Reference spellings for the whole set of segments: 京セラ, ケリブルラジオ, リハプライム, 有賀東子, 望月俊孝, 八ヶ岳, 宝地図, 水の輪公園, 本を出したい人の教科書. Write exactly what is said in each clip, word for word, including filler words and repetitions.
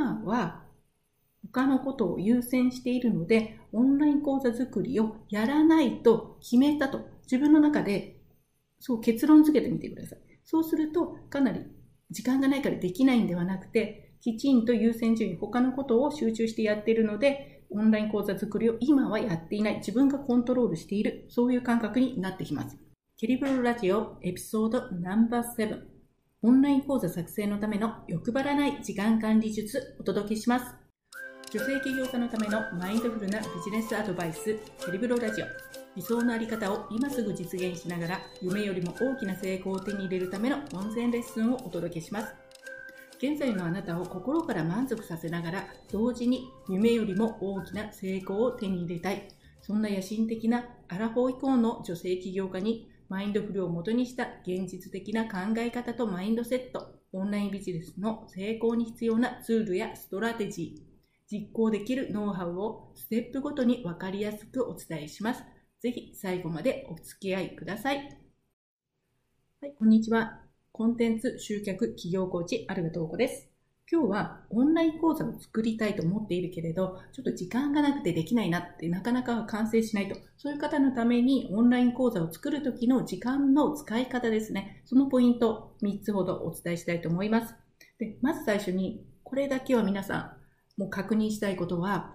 今は他のことを優先しているので、オンライン講座作りをやらないと決めたと自分の中でそう結論付けてみてください。そうするとかなり時間がないからできないんではなくて、きちんと優先順位、他のことを集中してやっているので、オンライン講座作りを今はやっていない、自分がコントロールしている、そういう感覚になってきます。ケリブルラジオエピソードナンバーセブン、オンライン講座作成のための欲張らない時間管理術、お届けします。女性起業家のためのマインドフルなビジネスアドバイス、ケリブルラジオ。理想のあり方を今すぐ実現しながら、夢よりも大きな成功を手に入れるための温泉レッスンをお届けします。現在のあなたを心から満足させながら、同時に夢よりも大きな成功を手に入れたい。そんな野心的なアラフォー以降の女性起業家に、マインドフルを元にした現実的な考え方とマインドセット、オンラインビジネスの成功に必要なツールやストラテジー、実行できるノウハウをステップごとに分かりやすくお伝えします。ぜひ最後までお付き合いください。はい、こんにちは。コンテンツ集客企業コーチ、有賀東子です。今日はオンライン講座を作りたいと思っているけれど、ちょっと時間がなくてできないなってなかなか完成しないと、そういう方のためにオンライン講座を作る時の時間の使い方ですね。そのポイントみっつほどお伝えしたいと思います。で、まず最初にこれだけは皆さんもう確認したいことは、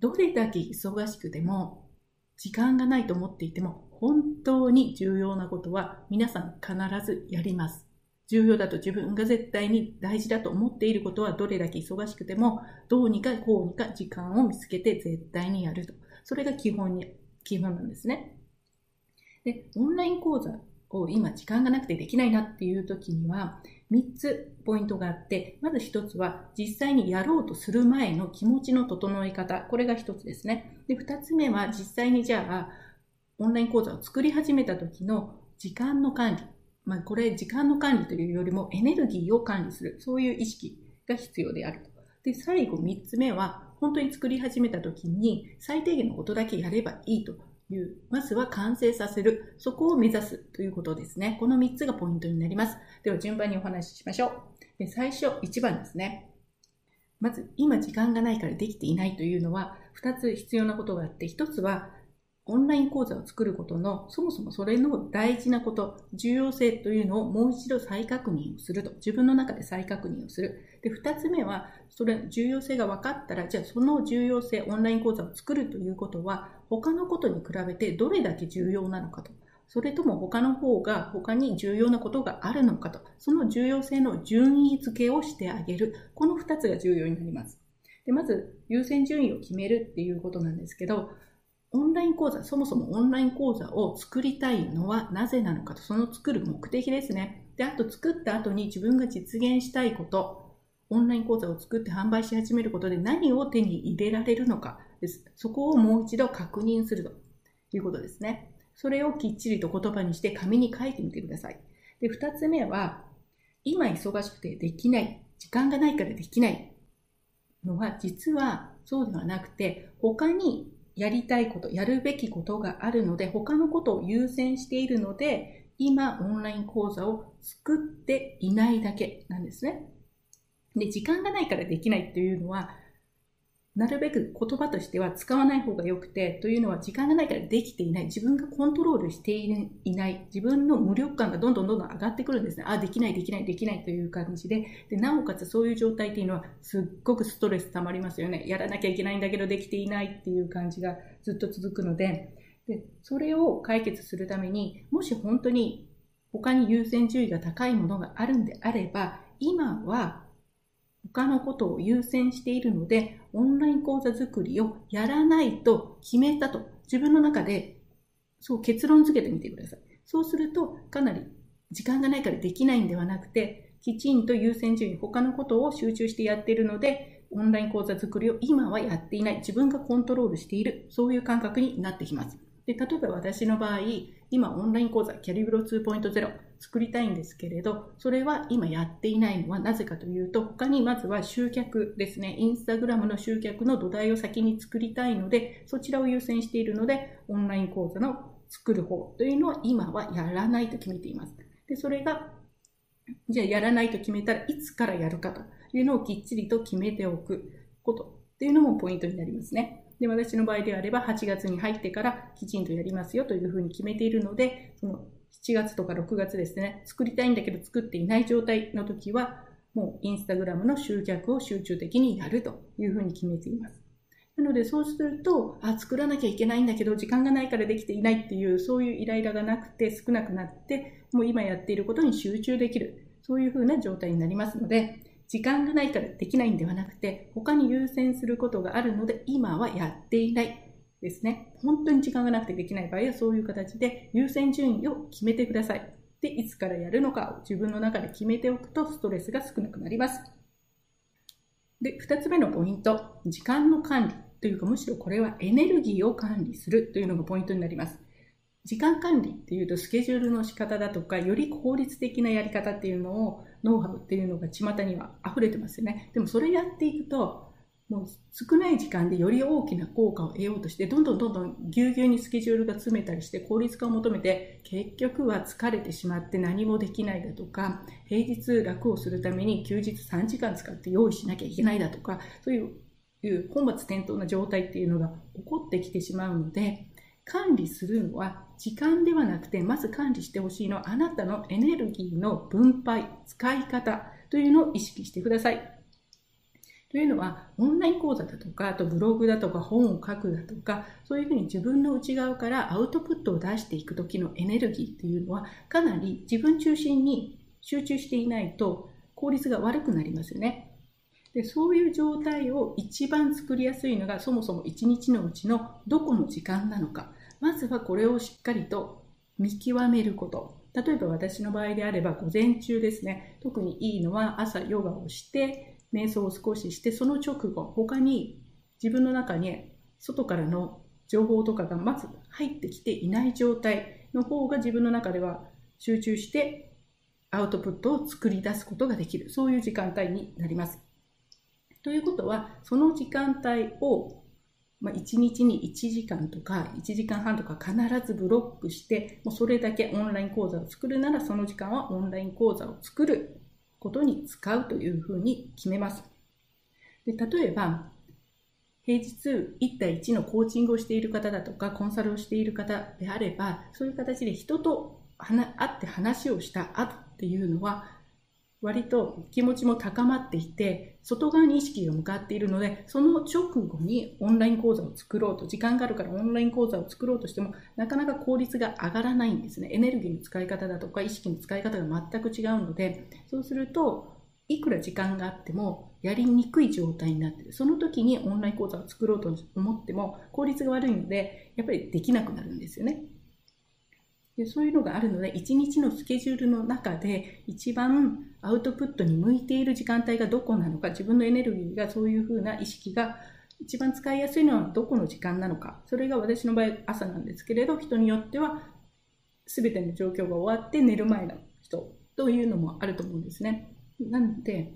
どれだけ忙しくても時間がないと思っていても、本当に重要なことは皆さん必ずやります。重要だと自分が絶対に大事だと思っていることは、どれだけ忙しくてもどうにかこうにか時間を見つけて絶対にやると。それが基本に、基本なんですね。で、オンライン講座を今時間がなくてできないなっていう時には、みっつポイントがあって、まずひとつは実際にやろうとする前の気持ちの整え方、これがひとつですね。で、ふたつめは実際にじゃあオンライン講座を作り始めた時の時間の管理、まあ、これ時間の管理というよりもエネルギーを管理する、そういう意識が必要であると。で、最後みっつめは本当に作り始めた時に最低限のことだけやればいいという、まずは完成させる、そこを目指すということですね。このみっつがポイントになります。では順番にお話ししましょう。で、最初いちばんですね。まず今時間がないからできていないというのはふたつ必要なことがあって、ひとつはオンライン講座を作ることのそもそもそれの大事なこと、重要性というのをもう一度再確認をすると、自分の中で再確認をする。で、ふたつめはそれ重要性が分かったら、じゃあその重要性、オンライン講座を作るということは他のことに比べてどれだけ重要なのかと、それとも他の方が他に重要なことがあるのかと、その重要性の順位付けをしてあげる、このふたつが重要になります。で、まず優先順位を決めるっていうことなんですけど、オンライン講座、そもそもオンライン講座を作りたいのはなぜなのかと、その作る目的ですね。で、あと作った後に自分が実現したいこと、オンライン講座を作って販売し始めることで何を手に入れられるのかです。そこをもう一度確認するということですね。それをきっちりと言葉にして紙に書いてみてください。で、二つ目は、今忙しくてできない、時間がないからできないのは実はそうではなくて、他にやりたいこと、やるべきことがあるので、他のことを優先しているので、今オンライン講座を作っていないだけなんですね。で、時間がないからできないというのは、なるべく言葉としては使わない方がよくて、というのは時間がないからできていない、自分がコントロールしていない、自分の無力感がどんどんどんどん上がってくるんですね。あ、できないできないできないという感じで、で、なおかつそういう状態っていうのはすっごくストレス溜まりますよね。やらなきゃいけないんだけどできていないっていう感じがずっと続くので、で、それを解決するために、もし本当に他に優先順位が高いものがあるんであれば、今は他のことを優先しているので、オンライン講座作りをやらないと決めたと自分の中でそう結論付けてみてください。そうするとかなり時間がないからできないんではなくて、きちんと優先順位、他のことを集中してやっているので、オンライン講座作りを今はやっていない、自分がコントロールしている、そういう感覚になってきます。で、例えば私の場合、今オンライン講座キャリブロ ツーポイントゼロ 作りたいんですけれど、それは今やっていないのはなぜかというと、他にまずは集客ですね、インスタグラムの集客の土台を先に作りたいので、そちらを優先しているので、オンライン講座の作る方というのは今はやらないと決めています。で、それがじゃあやらないと決めたらいつからやるかとというのをきっちりと決めておくことというのもポイントになりますね。で、私の場合であればはちがつに入ってからきちんとやりますよというふうに決めているので、そのしちがつとかろくがつですね、作りたいんだけど作っていない状態の時は、もうインスタグラムの集客を集中的にやるというふうに決めています。なのでそうすると、あ、作らなきゃいけないんだけど時間がないからできていないっていう、そういうイライラがなくて少なくなって、もう今やっていることに集中できる、そういうふうな状態になりますので、時間がないからできないんではなくて、他に優先することがあるので今はやっていないですね。本当に時間がなくてできない場合はそういう形で優先順位を決めてください。で、いつからやるのかを自分の中で決めておくとストレスが少なくなります。で、ふたつめのポイント、時間の管理というか、むしろこれはエネルギーを管理するというのがポイントになります。時間管理っていうと、スケジュールの仕方だとか、より効率的なやり方っていうのを、ノウハウっていうのが巷には溢れてますよね。でもそれやっていくと、もう少ない時間でより大きな効果を得ようとして、どんどんどんどんぎゅうぎゅうにスケジュールが詰めたりして効率化を求めて、結局は疲れてしまって何もできないだとか、平日楽をするために休日さんじかん使って用意しなきゃいけないだとか、そういう本末転倒な状態っていうのが起こってきてしまうので、管理するのは時間ではなくて、まず管理してほしいのはあなたのエネルギーの分配、使い方というのを意識してください。というのは、オンライン講座だとか、あとブログだとか本を書くだとか、そういうふうに自分の内側からアウトプットを出していく時のエネルギーというのは、かなり自分中心に集中していないと効率が悪くなりますよね。で、そういう状態を一番作りやすいのが、そもそも一日のうちのどこの時間なのか、まずはこれをしっかりと見極めること。例えば私の場合であれば午前中ですね、特にいいのは朝ヨガをして瞑想を少しして、その直後、他に自分の中に外からの情報とかがまず入ってきていない状態の方が、自分の中では集中してアウトプットを作り出すことができる、そういう時間帯になります。ということは、その時間帯を、まあ、いちにちにいちじかんとかいちじかんはんとか必ずブロックして、もうそれだけオンライン講座を作るならその時間はオンライン講座を作ることに使うというふうに決めます。で、例えば平日いちたいいちのコーチングをしている方だとかコンサルをしている方であれば、そういう形で人と会って話をした後っていうのは割と気持ちも高まっていて、外側に意識が向かっているので、その直後にオンライン講座を作ろうと、時間があるからオンライン講座を作ろうとしても、なかなか効率が上がらないんですね。エネルギーの使い方だとか意識の使い方が全く違うので、そうするといくら時間があってもやりにくい状態になっている。その時にオンライン講座を作ろうと思っても効率が悪いので、やっぱりできなくなるんですよね。で、そういうのがあるので、いちにちのスケジュールの中で一番アウトプットに向いている時間帯がどこなのか、自分のエネルギーが、そういうふうな意識が一番使いやすいのはどこの時間なのか。それが私の場合朝なんですけれど、人によっては全ての状況が終わって寝る前の人というのもあると思うんですね。なので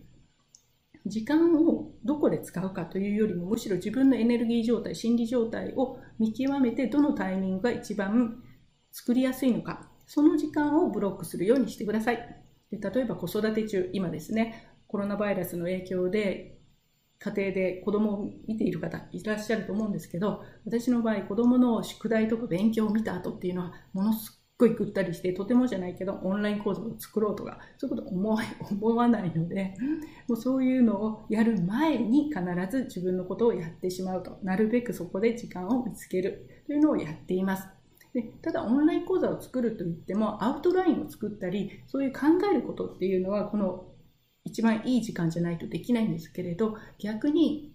時間をどこで使うかというよりも、むしろ自分のエネルギー状態、心理状態を見極めて、どのタイミングが一番作りやすいのか、その時間をブロックするようにしてください。で、例えば子育て中、今ですね、コロナウイルスの影響で家庭で子供を見ている方いらっしゃると思うんですけど、私の場合子供の宿題とか勉強を見た後っていうのはものすっごいぐったりして、とてもじゃないけどオンライン講座を作ろうとか、そういうこと思思わないので、もうそういうのをやる前に必ず自分のことをやってしまうと、なるべくそこで時間を見つけるというのをやっています。で、ただオンライン講座を作るといってもアウトラインを作ったり、そういう考えることっていうのはこの一番いい時間じゃないとできないんですけれど、逆に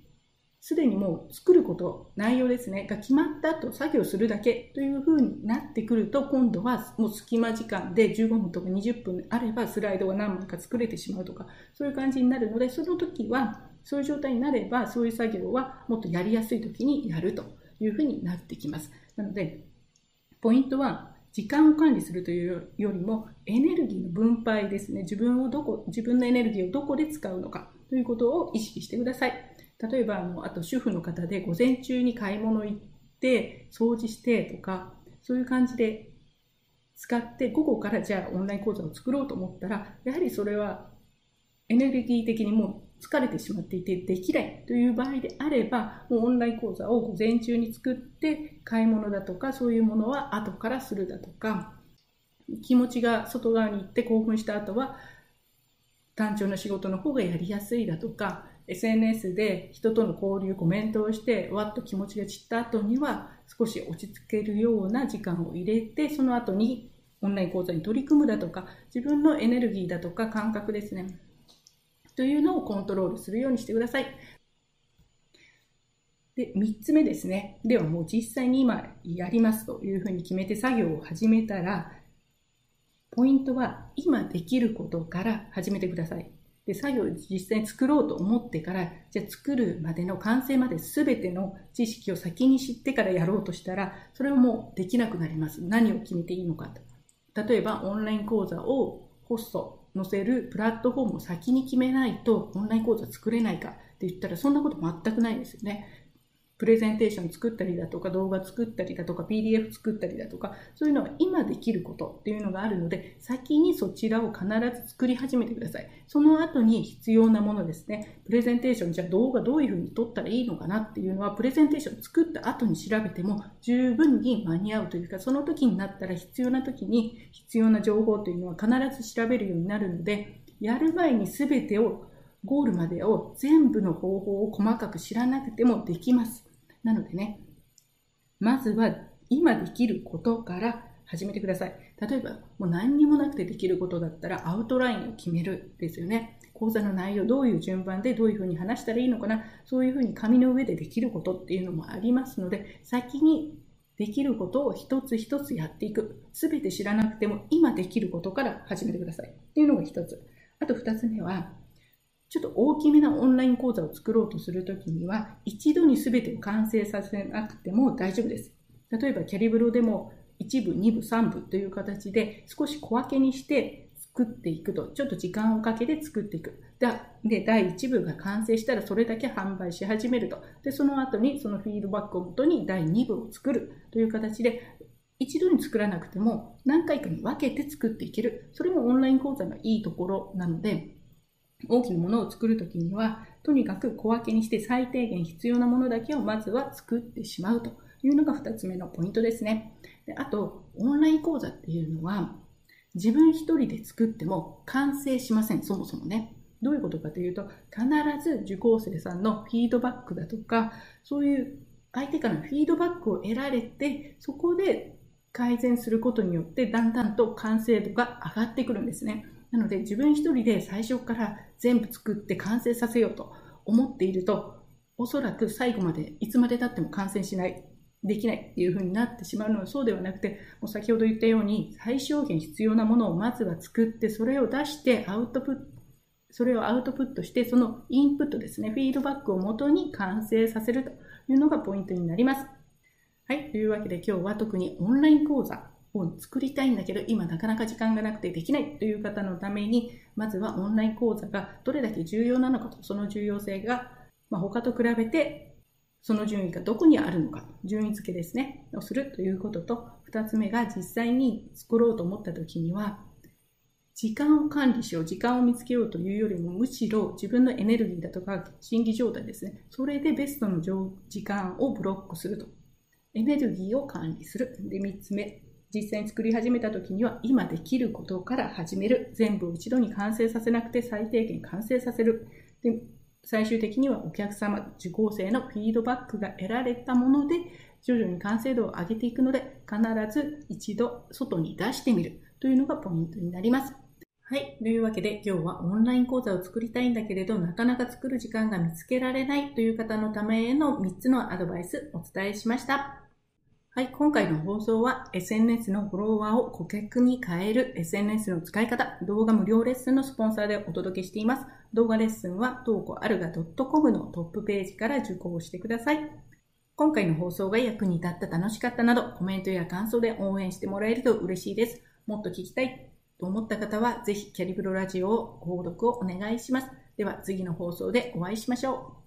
すでにもう作ること、内容ですねが決まった後作業するだけというふうになってくると、今度はもう隙間時間でじゅうごふんとかにじゅっぷんあればスライドが何枚か作れてしまうとか、そういう感じになるので、その時はそういう状態になれば、そういう作業はもっとやりやすい時にやるというふうになってきます。なのでポイントは時間を管理するというよりもエネルギーの分配ですね。自分をどこ、自分のエネルギーをどこで使うのかということを意識してください。例えばあの、あと主婦の方で午前中に買い物行って掃除してとか、そういう感じで使って、午後からじゃあオンライン講座を作ろうと思ったら、やはりそれはエネルギー的にもう疲れてしまっていてできないという場合であれば、もうオンライン講座を午前中に作って、買い物だとかそういうものは後からするだとか、気持ちが外側に行って興奮した後は単調な仕事の方がやりやすいだとか、 エスエヌエス で人との交流コメントをしてわっと気持ちが散った後には少し落ち着けるような時間を入れて、その後にオンライン講座に取り組むだとか、自分のエネルギーだとか感覚ですね、というのをコントロールするようにしてください。で、みっつめですね。ではもう実際に今やりますというふうに決めて作業を始めたら、ポイントは今できることから始めてください。で、作業を実際に作ろうと思ってから、じゃあ作るまでの完成まで全ての知識を先に知ってからやろうとしたら、それはもうできなくなります。何を決めていいのかと。例えばオンライン講座をホスト載せるプラットフォームを先に決めないとオンライン講座作れないかって言ったら、そんなこと全くないですよね。プレゼンテーション作ったりだとか、動画作ったりだとか、 ピーディーエフ 作ったりだとか、そういうのは今できることっていうのがあるので、先にそちらを必ず作り始めてください。その後に必要なものですね。プレゼンテーション、じゃあ動画どういうふうに撮ったらいいのかなっていうのは、プレゼンテーション作った後に調べても十分に間に合うというか、その時になったら必要な時に必要な情報というのは必ず調べるようになるので、やる前に全てを、ゴールまでを全部の方法を細かく知らなくてもできます。なのでね、まずは今できることから始めてください。例えば、もう何にもなくてできることだったらアウトラインを決めるですよね。講座の内容、どういう順番でどういうふうに話したらいいのかな、そういうふうに紙の上でできることっていうのもありますので、先にできることを一つ一つやっていく。すべて知らなくても今できることから始めてくださいっていうのが一つ。あと二つ目は、ちょっと大きめなオンライン講座を作ろうとするときには、一度に全てを完成させなくても大丈夫です。例えばキャリブロでもいち部、に部、さん部という形で少し小分けにして作っていくと、ちょっと時間をかけて作っていく。で、だいいち部が完成したらそれだけ販売し始めると。で、その後にそのフィードバックをもとにだいに部を作るという形で、一度に作らなくても何回かに分けて作っていける。それもオンライン講座のいいところなので、大きなものを作るときには、とにかく小分けにして最低限必要なものだけをまずは作ってしまうというのがふたつめのポイントですね。で、あと、オンライン講座っていうのは、自分一人で作っても完成しません、そもそもね。どういうことかというと、必ず受講生さんのフィードバックだとか、そういう相手からのフィードバックを得られて、そこで改善することによって、だんだんと完成度が上がってくるんですね。なので、自分一人で最初から全部作って完成させようと思っていると、おそらく最後までいつまで経っても完成しない、できないっていう風になってしまうので、そうではなくて、もう先ほど言ったように最小限必要なものをまずは作って、それを出してアウトプット、それをアウトプットして、そのインプットですね、フィードバックをもとに完成させるというのがポイントになります。はい、というわけで今日は特にオンライン講座を作りたいんだけど、今なかなか時間がなくてできないという方のために、まずはオンライン講座がどれだけ重要なのかと、その重要性が、まあ、他と比べてその順位がどこにあるのか、順位付けですねをするということと、ふたつめが実際に作ろうと思った時には、時間を管理しよう、時間を見つけようというよりも、むしろ自分のエネルギーだとか心理状態ですね、それでベストの時間をブロックすると、エネルギーを管理する。で、みっつめ、実際に作り始めた時には、今できることから始める。全部を一度に完成させなくて最低限完成させる。で、最終的にはお客様、受講生のフィードバックが得られたもので、徐々に完成度を上げていくので、必ず一度外に出してみるというのがポイントになります。はい。というわけで今日はオンライン講座を作りたいんだけれど、なかなか作る時間が見つけられないという方のためへのみっつのアドバイスお伝えしました。はい、今回の放送は エスエヌエス のフォロワーを顧客に変える エスエヌエス の使い方、動画無料レッスンのスポンサーでお届けしています。動画レッスンは投稿あるが ドットコム のトップページから受講してください。今回の放送が役に立った、楽しかったなど、コメントや感想で応援してもらえると嬉しいです。もっと聞きたいと思った方は、ぜひキャリブロラジオを購読をお願いします。では次の放送でお会いしましょう。